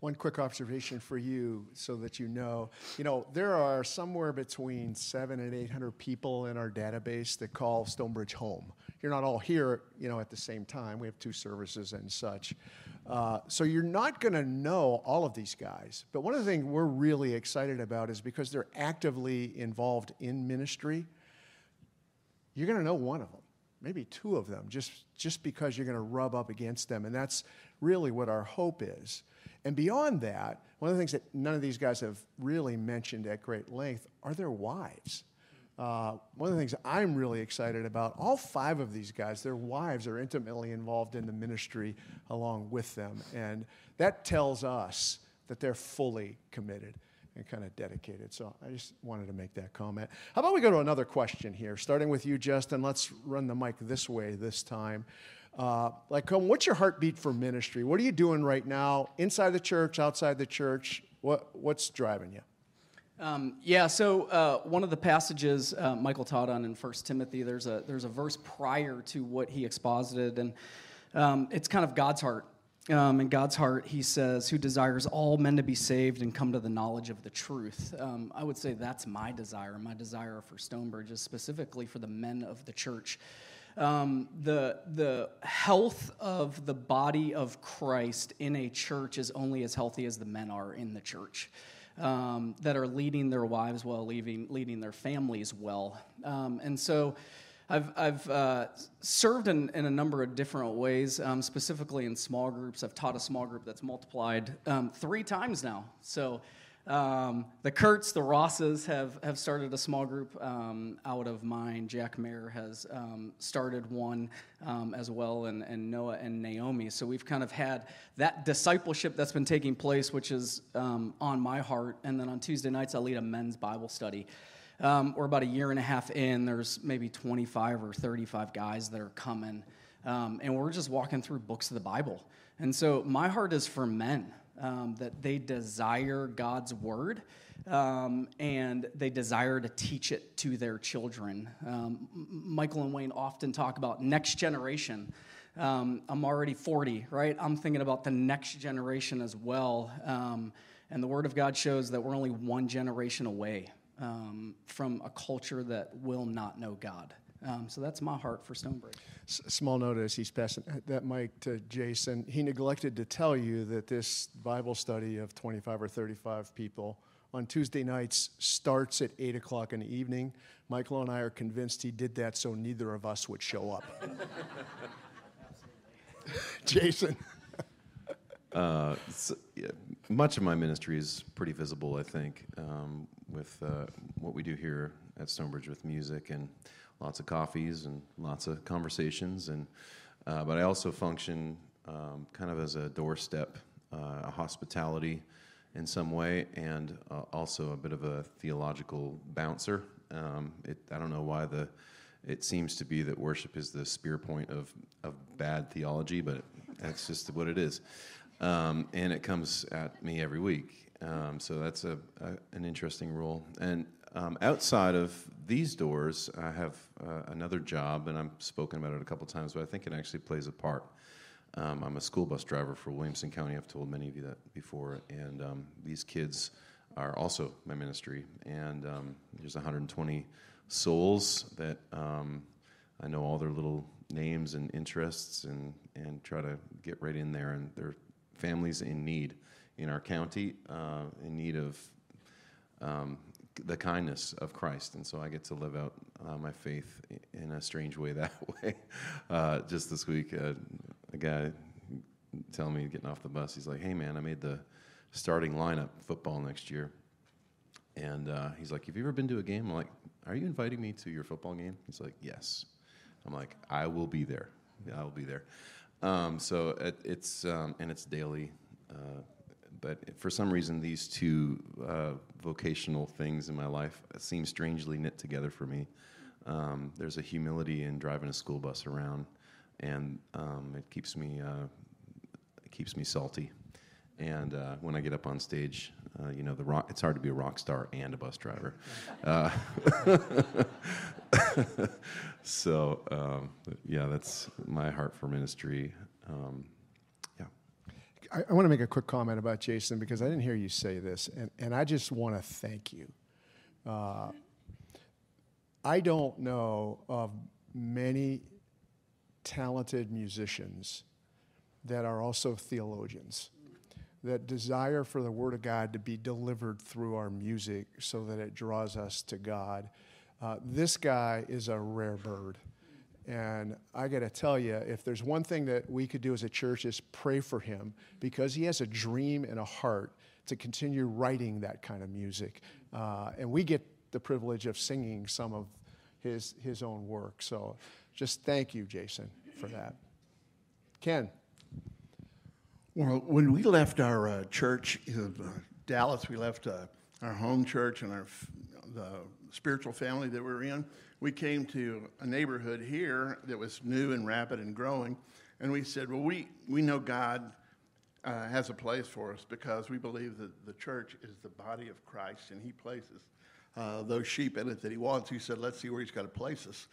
One quick observation for you so that you know. You know, there are somewhere between seven hundred and eight hundred people in our database that call Stonebridge home. You're not all here, you know, at the same time. We have two services and such. Uh, so you're not going to know all of these guys. But one of the things we're really excited about is because they're actively involved in ministry, you're going to know one of them, maybe two of them, just, just because you're going to rub up against them. And that's really what our hope is. And beyond that, one of the things that none of these guys have really mentioned at great length are their wives. Uh, one of the things I'm really excited about, all five of these guys, their wives are intimately involved in the ministry along with them. And that tells us that they're fully committed and kind of dedicated. So I just wanted to make that comment. How about we go to another question here, starting with you, Justin. Let's run the mic this way this time. Uh, like, what's your heartbeat for ministry? What are you doing right now, inside the church, outside the church? What What's driving you? Um, yeah, so uh, one of the passages uh, Michael taught on in First Timothy, there's a, there's a verse prior to what he exposited, and um, it's kind of God's heart. Um, in God's heart, he says, who desires all men to be saved and come to the knowledge of the truth. Um, I would say that's my desire. My desire for Stonebridge is specifically for the men of the church. Um, the, the health of the body of Christ in a church is only as healthy as the men are in the church, um, that are leading their wives well, leading, leading their families well. Um, and so... I've I've uh, served in, in a number of different ways, um, specifically in small groups. I've taught a small group that's multiplied um, three times now. So um, the Kurtz, the Rosses have, have started a small group um, out of mine. Jack Mayer has um, started one um, as well, and, and Noah and Naomi. So we've kind of had that discipleship that's been taking place, which is um, on my heart. And then on Tuesday nights, I lead a men's Bible study. Um, we're about a year and a half in. There's maybe twenty-five or thirty-five guys that are coming, um, and we're just walking through books of the Bible. And so my heart is for men, um, that they desire God's word, um, and they desire to teach it to their children. Um, Michael and Wayne often talk about next generation. Um, I'm already forty, right? I'm thinking about the next generation as well, um, and the word of God shows that we're only one generation away Um, from a culture that will not know God. Um, so that's my heart for Stonebridge. S- small note as he's passing that mic to Jason, he neglected to tell you that this Bible study of twenty-five or thirty-five people on Tuesday nights starts at eight o'clock in the evening. Michael and I are convinced he did that so neither of us would show up. Jason. Uh, so, yeah, much of my ministry is pretty visible, I think, um, with uh, what we do here at Stonebridge with music and lots of coffees and lots of conversations. And uh, but I also function um, kind of as a doorstep, uh, a hospitality in some way, and uh, also a bit of a theological bouncer. Um, it, I don't know why the it seems to be that worship is the spear point of, of bad theology, but that's just what it is. Um, and it comes at me every week, um, so that's a, a an interesting role. And um, outside of these doors, I have uh, another job, and I've spoken about it a couple times, but I think it actually plays a part. Um, I'm a school bus driver for Williamson County. I've told many of you that before, and um, these kids are also my ministry. And um, there's one hundred twenty souls that um, I know all their little names and interests, and and try to get right in there, and they're families in need in our county, uh, in need of um, the kindness of Christ. And so I get to live out uh, my faith in a strange way that way. Uh, just this week, uh, a guy telling me getting off the bus, he's like, hey, man, I made the starting lineup football next year. And uh, he's like, have you ever been to a game? I'm like, are you inviting me to your football game? He's like, yes. I'm like, I will be there. I will be there. Um, so it, it's um, and it's daily. Uh, but for some reason, these two uh, vocational things in my life seem strangely knit together for me. Um, there's a humility in driving a school bus around, and um, it keeps me uh, it keeps me salty. And uh, when I get up on stage, uh, you know, the rock, it's hard to be a rock star and a bus driver. Uh, so, um, yeah, that's my heart for ministry. Um, yeah. I, I want to make a quick comment about Jason, because I didn't hear you say this, and, and I just want to thank you. Uh, I don't know of many talented musicians that are also theologians, that desire for the Word of God to be delivered through our music so that it draws us to God. Uh, this guy is a rare bird. And I got to tell you, if there's one thing that we could do as a church is pray for him, because he has a dream and a heart to continue writing that kind of music. Uh, and we get the privilege of singing some of his, his own work. So just thank you, Jason, for that. Ken. Well, when we left our uh, church in uh, Dallas, we left uh, our home church and our f the spiritual family that we were in. We came to a neighborhood here that was new and rapid and growing, and we said, well, we, we know God uh, has a place for us, because we believe that the church is the body of Christ, and he places uh, those sheep in it that he wants. He said, let's see where he's got to place us.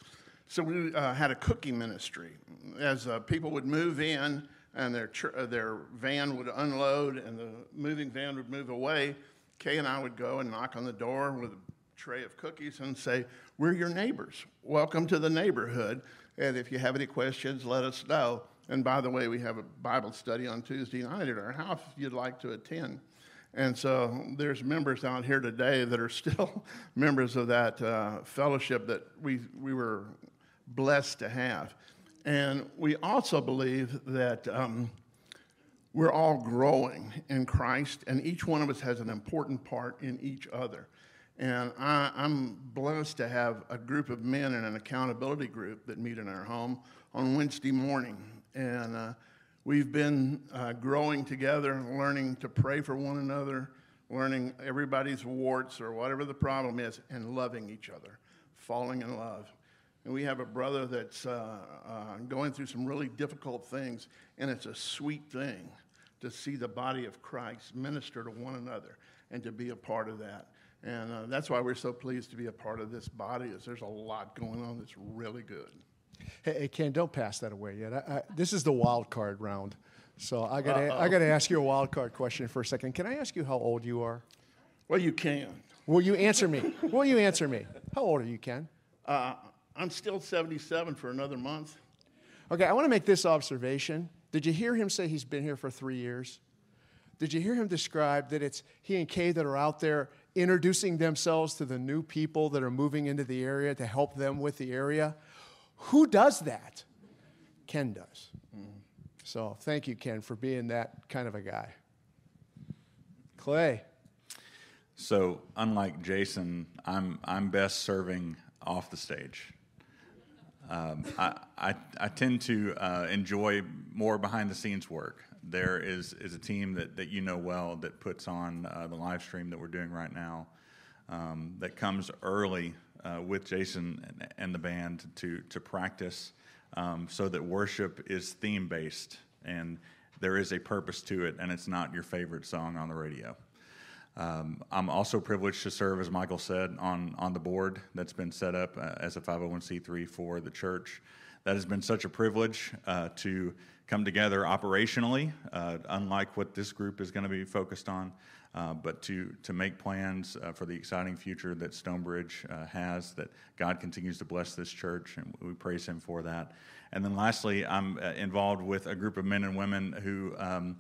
So we uh, had a cooking ministry. As uh, people would move in, and their, their van would unload, and the moving van would move away, Kay and I would go and knock on the door with a tray of cookies and say, we're your neighbors. Welcome to the neighborhood. And if you have any questions, let us know. And by the way, we have a Bible study on Tuesday night at our house if you'd like to attend. And so there's members out here today that are still members of that uh, fellowship that we, we were blessed to have. And we also believe that um, we're all growing in Christ, and each one of us has an important part in each other. And I, I'm blessed to have a group of men and an accountability group that meet in our home on Wednesday morning. And uh, we've been uh, growing together, learning to pray for one another, learning everybody's warts or whatever the problem is, and loving each other, falling in love. And we have a brother that's uh, uh, going through some really difficult things, and it's a sweet thing to see the body of Christ minister to one another and to be a part of that. And uh, that's why we're so pleased to be a part of this body, is there's a lot going on that's really good. Hey, hey Ken, don't pass that away yet. I, I, this is the wild card round, so I got uh-oh. I got to ask you a wild card question for a second. Can I ask you how old you are? Well, you can. Will you answer me? Will you answer me? How old are you, Ken? Uh, I'm still seventy-seven for another month. Okay, I want to make this observation. Did you hear him say he's been here for three years? Did you hear him describe that it's he and Kay that are out there introducing themselves to the new people that are moving into the area to help them with the area? Who does that? Ken does. Mm. So thank you, Ken, for being that kind of a guy. Clay. So unlike Jason, I'm, I'm best serving off the stage. Um, I, I, I tend to uh, enjoy more behind-the-scenes work. There is, is a team that, that you know well that puts on uh, the live stream that we're doing right now, um, that comes early uh, with Jason and, and the band to, to practice um, so that worship is theme-based and there is a purpose to it, and it's not your favorite song on the radio. Um, I'm also privileged to serve, as Michael said, on, on the board that's been set up uh, as a five oh one c three for the church. That has been such a privilege uh, to come together operationally, uh, unlike what this group is going to be focused on, uh, but to, to make plans uh, for the exciting future that Stonebridge uh, has, that God continues to bless this church, and we praise him for that. And then lastly, I'm involved with a group of men and women who Um,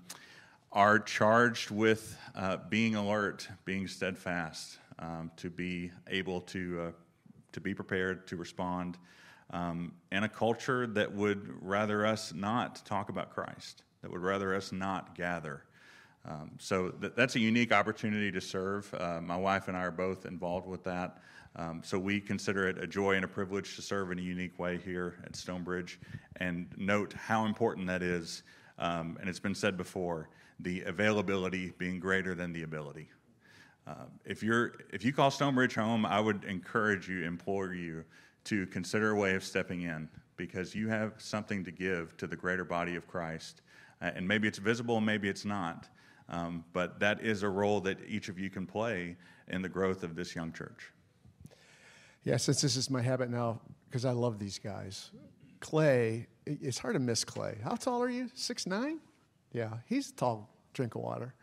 are charged with uh, being alert, being steadfast, um, to be able to, uh, to be prepared, to respond, um, in a culture that would rather us not talk about Christ, that would rather us not gather. Um, so th that's a unique opportunity to serve. Uh, my wife and I are both involved with that, Um, so we consider it a joy and a privilege to serve in a unique way here at Stonebridge, and note how important that is. Um, and it's been said before, the availability being greater than the ability. Uh, if you're, if you call Stonebridge home, I would encourage you, implore you to consider a way of stepping in, because you have something to give to the greater body of Christ. Uh, and maybe it's visible, maybe it's not. Um, but that is a role that each of you can play in the growth of this young church. Yeah, since this is my habit now, because I love these guys. Clay, it's hard to miss Clay. How tall are you? six nine? Yeah, he's a tall drink of water.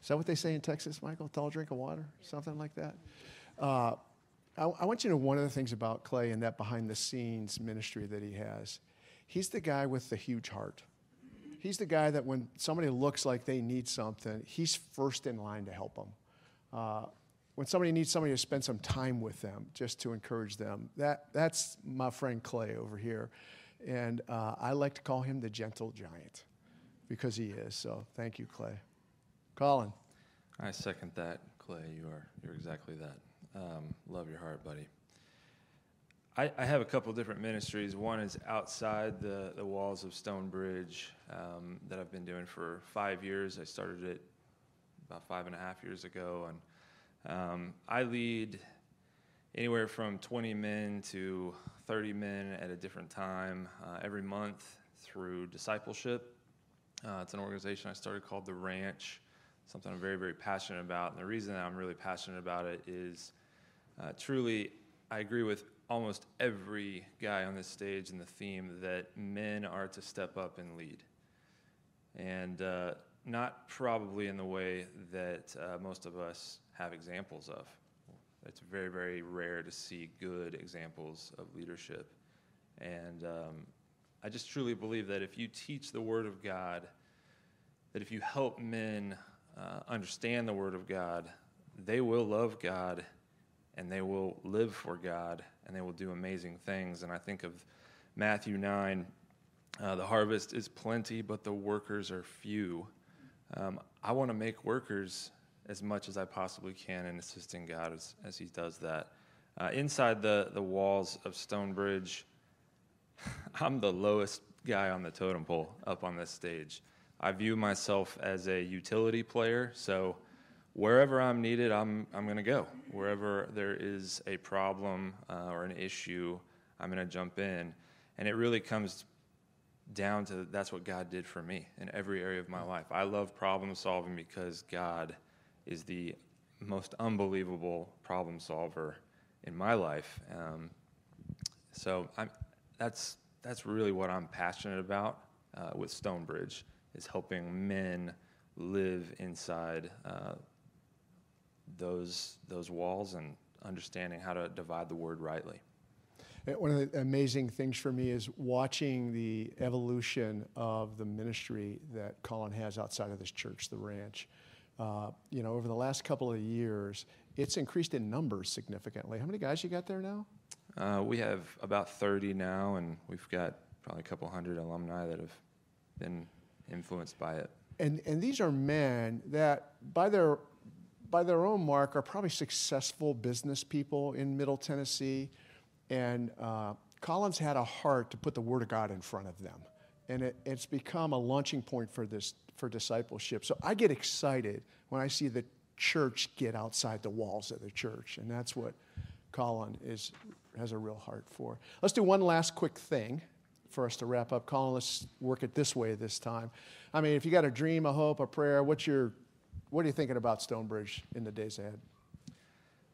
Is that what they say in Texas, Michael? Tall drink of water? Something like that? Uh, I, I want you to know one of the things about Clay and that behind-the-scenes ministry that he has. He's the guy with the huge heart. He's the guy that when somebody looks like they need something, he's first in line to help them. Uh, When somebody needs somebody to spend some time with them, just to encourage them, that that's my friend Clay over here. And uh, I like to call him the gentle giant, because he is. So thank you, Clay. Colin. I second that, Clay. You are, you're exactly that. Um, love your heart, buddy. I, I have a couple different ministries. One is outside the, the walls of Stonebridge um, that I've been doing for five years. I started it about five and a half years ago, and Um, I lead anywhere from twenty men to thirty men at a different time uh, every month through discipleship. Uh, it's an organization I started called The Ranch, something I'm very, very passionate about. And the reason that I'm really passionate about it is uh, truly I agree with almost every guy on this stage in the theme that men are to step up and lead. And uh, not probably in the way that uh, most of us have examples of. It's very, very rare to see good examples of leadership. And um, I just truly believe that if you teach the Word of God, that if you help men uh, understand the Word of God, they will love God, and they will live for God, and they will do amazing things. And I think of Matthew nine, uh, the harvest is plenty, but the workers are few. Um, I want to make workers as much as I possibly can in assisting God as, as he does that. Uh, inside the, the walls of Stonebridge, I'm the lowest guy on the totem pole up on this stage. I view myself as a utility player, so wherever I'm needed, I'm, I'm going to go. Wherever there is a problem uh, or an issue, I'm going to jump in. And it really comes down to that's what God did for me in every area of my life. I love problem solving because God is the most unbelievable problem solver in my life. Um, so I'm, that's that's really what I'm passionate about uh, with Stonebridge, is helping men live inside uh, those those walls and understanding how to divide the word rightly. One of the amazing things for me is watching the evolution of the ministry that Colin has outside of this church, The Ranch. Uh, you know, over the last couple of years, it's increased in numbers significantly. How many guys you got there now? Uh, we have about thirty now, and we've got probably a couple hundred alumni that have been influenced by it. And and these are men that, by their by their own mark, are probably successful business people in Middle Tennessee. And uh, Colin's had a heart to put the Word of God in front of them, and it, it's become a launching point for this. For discipleship. So I get excited when I see the church get outside the walls of the church, and that's what Colin is has a real heart for. Let's do one last quick thing for us to wrap up. Colin, let's work it this way this time. I mean, if you got a dream, a hope, a prayer, what's your, what are you thinking about Stonebridge in the days ahead?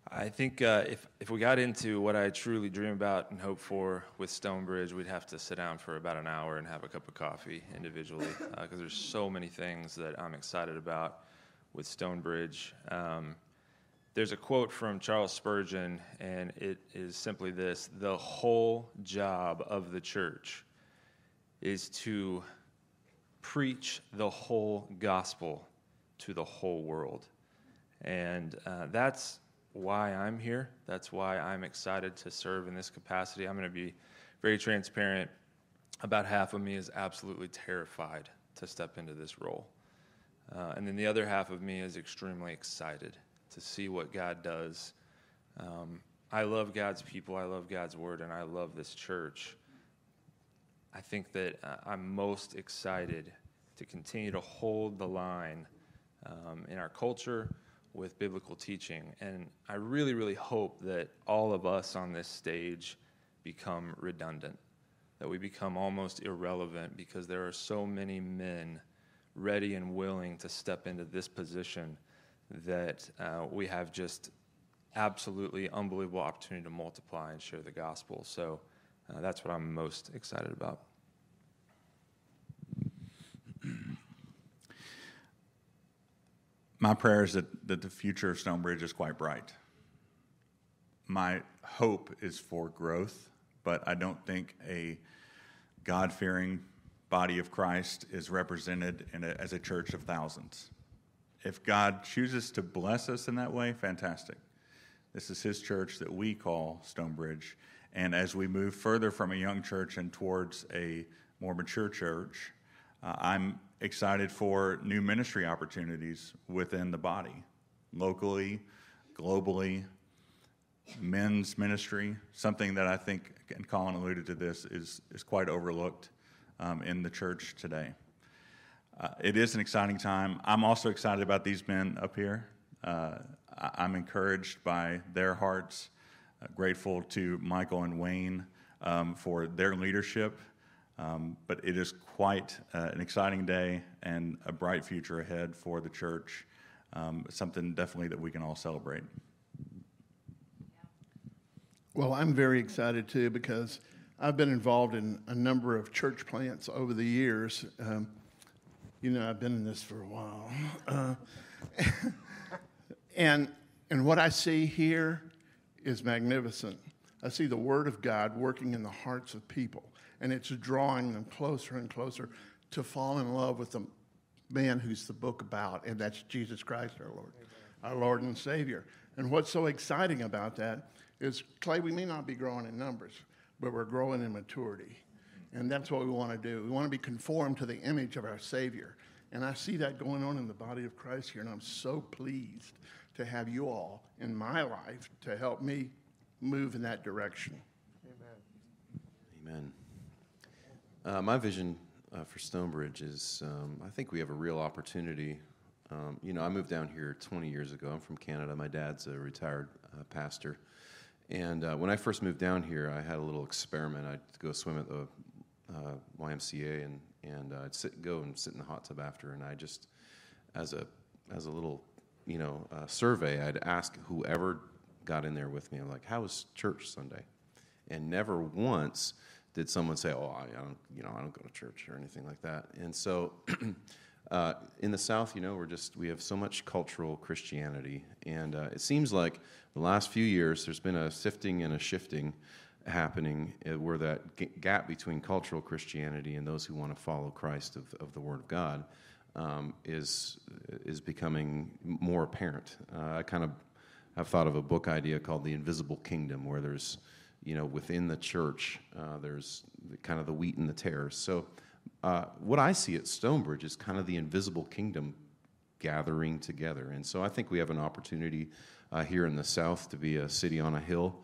I think uh, if, if we got into what I truly dream about and hope for with Stonebridge, we'd have to sit down for about an hour and have a cup of coffee individually, because uh, there's so many things that I'm excited about with Stonebridge. Um, there's a quote from Charles Spurgeon, and it is simply this: the whole job of the church is to preach the whole gospel to the whole world. And uh, that's why I'm here. That's why I'm excited to serve in this capacity. I'm going to be very transparent. About half of me is absolutely terrified to step into this role. Uh, and then the other half of me is extremely excited to see what God does. Um, I love God's people, I love God's word, and I love this church. I think that uh, I'm most excited to continue to hold the line um, in our culture with biblical teaching. And I really, really hope that all of us on this stage become redundant, that we become almost irrelevant, because there are so many men ready and willing to step into this position that uh, we have just absolutely unbelievable opportunity to multiply and share the gospel. So uh, that's what I'm most excited about. My prayer is that, that the future of Stonebridge is quite bright. My hope is for growth, but I don't think a God-fearing body of Christ is represented in a, as a church of thousands. If God chooses to bless us in that way, fantastic. This is his church that we call Stonebridge. And as we move further from a young church and towards a more mature church, uh, I'm excited for new ministry opportunities within the body, locally, globally, men's ministry, something that I think, and Colin alluded to this, is, is quite overlooked um, in the church today. Uh, it is an exciting time. I'm also excited about these men up here. Uh, I'm encouraged by their hearts, uh, grateful to Michael and Wayne um, for their leadership. Um, but it is quite uh, an exciting day and a bright future ahead for the church, um, something definitely that we can all celebrate. Well, I'm very excited, too, because I've been involved in a number of church plants over the years. Um, you know, I've been in this for a while. Uh, and and what I see here is magnificent. I see the Word of God working in the hearts of people. And it's drawing them closer and closer to fall in love with the man who's the book about, and that's Jesus Christ, our Lord, Amen. Our Lord and Savior. And what's so exciting about that is, Clay, we may not be growing in numbers, but we're growing in maturity. And that's what we want to do. We want to be conformed to the image of our Savior. And I see that going on in the body of Christ here, and I'm so pleased to have you all in my life to help me move in that direction. Amen. Amen. Uh, my vision uh, for Stonebridge is um, I think we have a real opportunity. Um, you know, I moved down here twenty years ago. I'm from Canada. My dad's a retired uh, pastor. And uh, when I first moved down here, I had a little experiment. I'd go swim at the uh, Y M C A, and, and uh, I'd sit, go and sit in the hot tub after. And I just, as a as a little, you know, uh, survey, I'd ask whoever got in there with me, I'm like, how was church Sunday? And never once did someone say, "Oh, I don't, you know, I don't go to church" or anything like that? And so, uh, in the South, you know, we're just we have so much cultural Christianity, and uh, it seems like the last few years there's been a sifting and a shifting happening, where that g- gap between cultural Christianity and those who want to follow Christ of, of the Word of God um, is is becoming more apparent. Uh, I kind of have thought of a book idea called "The Invisible Kingdom," where there's you know, within the church, uh, there's kind of the wheat and the tares. So uh, what I see at Stonebridge is kind of the invisible kingdom gathering together. And so I think we have an opportunity uh, here in the South to be a city on a hill,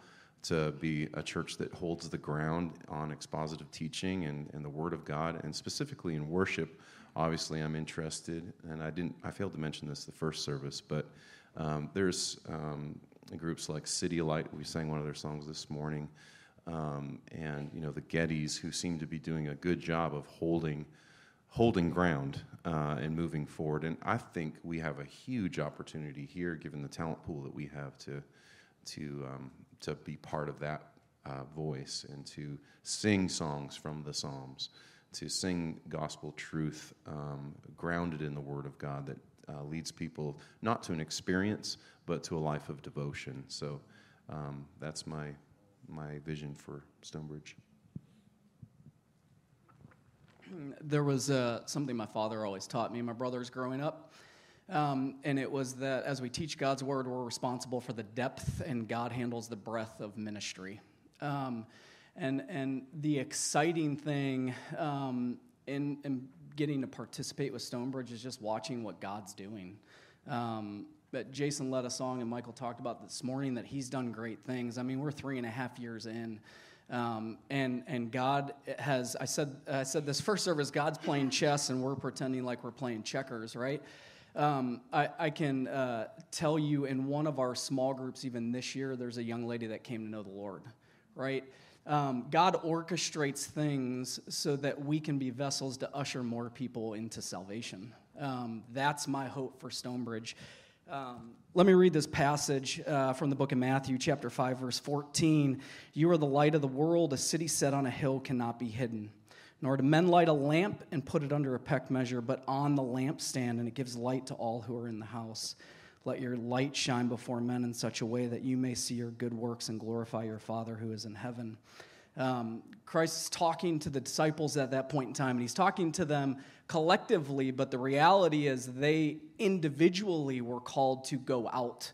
to be a church that holds the ground on expositive teaching and, and the Word of God, and specifically in worship. Obviously, I'm interested, and I didn't, I failed to mention this the first service, but um, there's... Um, groups like City Light, we sang one of their songs this morning, um, and you know the Gettys, who seem to be doing a good job of holding, holding ground uh, and moving forward. And I think we have a huge opportunity here, given the talent pool that we have, to, to, um, to be part of that uh, voice, and to sing songs from the Psalms, to sing gospel truth um, grounded in the Word of God that uh, leads people not to an experience, but to a life of devotion. So um, that's my my vision for Stonebridge. There was uh, something my father always taught me and my brothers growing up, um, and it was that as we teach God's Word, we're responsible for the depth, and God handles the breadth of ministry. Um, and and the exciting thing um, in, in getting to participate with Stonebridge is just watching what God's doing. Um, that Jason led a song and Michael talked about this morning, that he's done great things. I mean, we're three and a half years in, um, and and God has, I said I said this first service, God's playing chess and we're pretending like we're playing checkers, right? Um, I, I can uh, tell you in one of our small groups, even this year, there's a young lady that came to know the Lord, right? Um, God orchestrates things so that we can be vessels to usher more people into salvation. Um, that's my hope for Stonebridge. Um, let me read this passage uh, from the book of Matthew, chapter five, verse fourteen. You are the light of the world. A city set on a hill cannot be hidden. Nor do men light a lamp and put it under a peck measure, but on the lampstand, and it gives light to all who are in the house. Let your light shine before men in such a way that you may see your good works and glorify your Father who is in heaven. Um, Christ is talking to the disciples at that point in time, and he's talking to them collectively, but the reality is they individually were called to go out.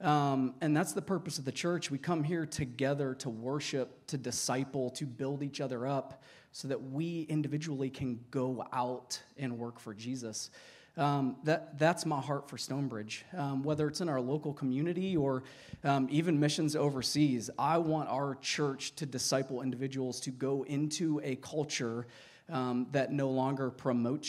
Um, and that's the purpose of the church. We come here together to worship, to disciple, to build each other up so that we individually can go out and work for Jesus. Um, that that's my heart for Stonebridge. Um, whether it's in our local community or um, even missions overseas, I want our church to disciple individuals to go into a culture um, that no longer promotes